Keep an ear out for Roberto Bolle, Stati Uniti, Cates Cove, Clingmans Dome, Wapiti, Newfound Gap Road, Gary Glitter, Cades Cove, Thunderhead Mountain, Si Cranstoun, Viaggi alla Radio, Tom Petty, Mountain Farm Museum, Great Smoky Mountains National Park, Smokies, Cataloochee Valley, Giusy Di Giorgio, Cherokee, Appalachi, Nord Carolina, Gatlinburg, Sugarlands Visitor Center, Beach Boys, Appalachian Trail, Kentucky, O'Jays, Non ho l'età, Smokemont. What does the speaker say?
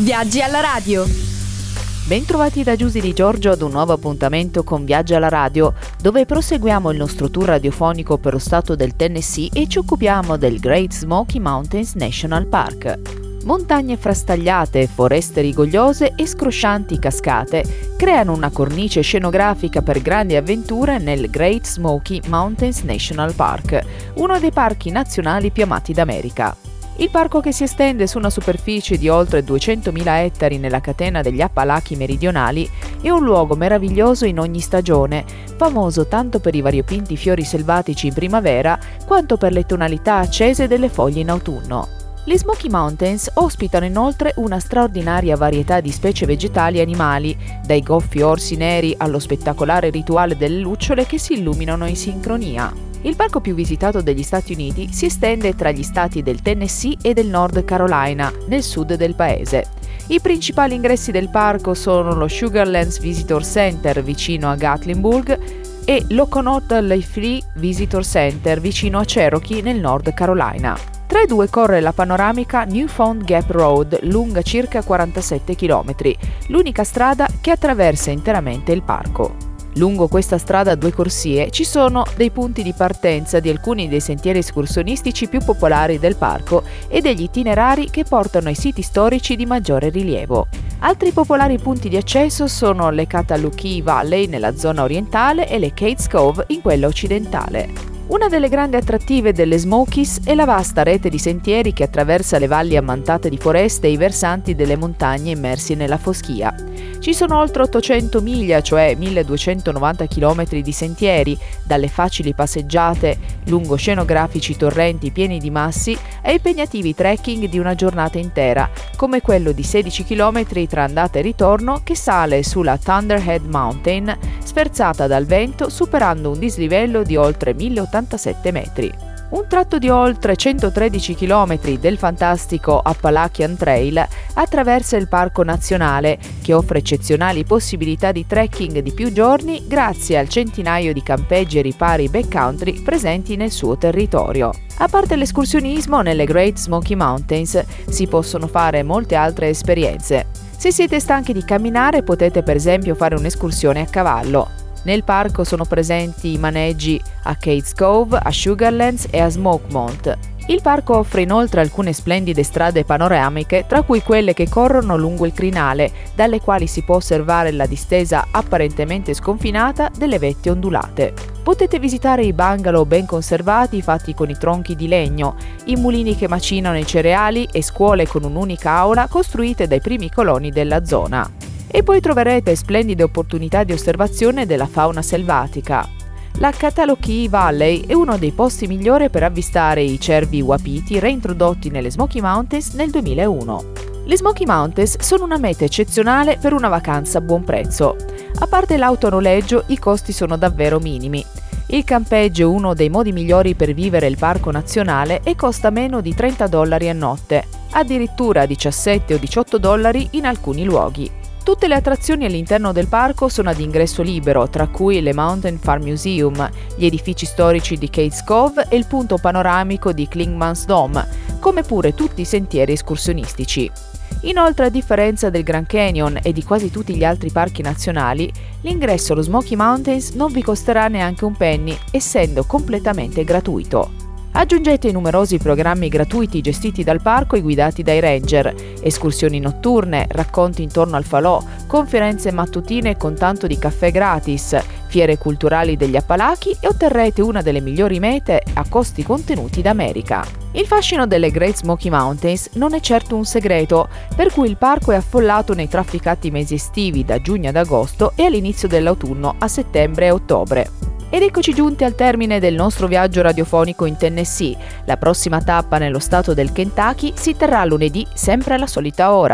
Viaggi alla radio. Bentrovati da Giusy Di Giorgio ad un nuovo appuntamento con Viaggi alla radio, dove proseguiamo il nostro tour radiofonico per lo stato del Tennessee e ci occupiamo del Great Smoky Mountains National Park. Montagne frastagliate, foreste rigogliose e scroscianti cascate creano una cornice scenografica per grandi avventure nel Great Smoky Mountains National Park, uno dei parchi nazionali più amati d'America. Il parco, che si estende su una superficie di oltre 200.000 ettari nella catena degli Appalachi meridionali, è un luogo meraviglioso in ogni stagione, famoso tanto per i variopinti fiori selvatici in primavera quanto per le tonalità accese delle foglie in autunno. Le Smoky Mountains ospitano inoltre una straordinaria varietà di specie vegetali e animali, dai goffi orsi neri allo spettacolare rituale delle lucciole che si illuminano in sincronia. Il parco più visitato degli Stati Uniti si estende tra gli stati del Tennessee e del Nord Carolina, nel sud del paese. I principali ingressi del parco sono lo Sugarlands Visitor Center vicino a Gatlinburg e l'Oconot Free Visitor Center vicino a Cherokee nel Nord Carolina. Tra i due corre la panoramica Newfound Gap Road, lunga circa 47 km, l'unica strada che attraversa interamente il parco. Lungo questa strada a due corsie ci sono dei punti di partenza di alcuni dei sentieri escursionistici più popolari del parco e degli itinerari che portano ai siti storici di maggiore rilievo. Altri popolari punti di accesso sono le Cataloochee Valley nella zona orientale e le Cades Cove in quella occidentale. Una delle grandi attrattive delle Smokies è la vasta rete di sentieri che attraversa le valli ammantate di foreste e i versanti delle montagne immersi nella foschia. Ci sono oltre 800 miglia, cioè 1290 km di sentieri, dalle facili passeggiate lungo scenografici torrenti pieni di massi ai impegnativi trekking di una giornata intera, come quello di 16 km tra andata e ritorno che sale sulla Thunderhead Mountain, sferzata dal vento superando un dislivello di oltre 1087 metri. Un tratto di oltre 113 km del fantastico Appalachian Trail attraversa il Parco Nazionale, che offre eccezionali possibilità di trekking di più giorni grazie al centinaio di campeggi e ripari backcountry presenti nel suo territorio. A parte l'escursionismo, nelle Great Smoky Mountains si possono fare molte altre esperienze. Se siete stanchi di camminare, potete per esempio fare un'escursione a cavallo. Nel parco sono presenti i maneggi a Cades Cove, a Sugarlands e a Smokemont. Il parco offre inoltre alcune splendide strade panoramiche, tra cui quelle che corrono lungo il crinale, dalle quali si può osservare la distesa apparentemente sconfinata delle vette ondulate. Potete visitare i bungalow ben conservati fatti con i tronchi di legno, i mulini che macinano i cereali e scuole con un'unica aula costruite dai primi coloni della zona. E poi troverete splendide opportunità di osservazione della fauna selvatica. La Cataloochee Valley è uno dei posti migliori per avvistare i cervi Wapiti reintrodotti nelle Smoky Mountains nel 2001. Le Smoky Mountains sono una meta eccezionale per una vacanza a buon prezzo. A parte l'auto a noleggio, i costi sono davvero minimi. Il campeggio è uno dei modi migliori per vivere il parco nazionale e costa meno di $30 a notte, addirittura $17 o $18 in alcuni luoghi. Tutte le attrazioni all'interno del parco sono ad ingresso libero, tra cui le Mountain Farm Museum, gli edifici storici di Cates Cove e il punto panoramico di Clingmans Dome, come pure tutti i sentieri escursionistici. Inoltre, a differenza del Grand Canyon e di quasi tutti gli altri parchi nazionali, l'ingresso allo Smoky Mountains non vi costerà neanche un penny, essendo completamente gratuito. Aggiungete i numerosi programmi gratuiti gestiti dal parco e guidati dai ranger, escursioni notturne, racconti intorno al falò, conferenze mattutine con tanto di caffè gratis, fiere culturali degli Appalachi e otterrete una delle migliori mete a costi contenuti d'America. Il fascino delle Great Smoky Mountains non è certo un segreto, per cui il parco è affollato nei trafficati mesi estivi da giugno ad agosto e all'inizio dell'autunno a settembre e ottobre. Ed eccoci giunti al termine del nostro viaggio radiofonico in Tennessee. La prossima tappa nello stato del Kentucky si terrà lunedì, sempre alla solita ora.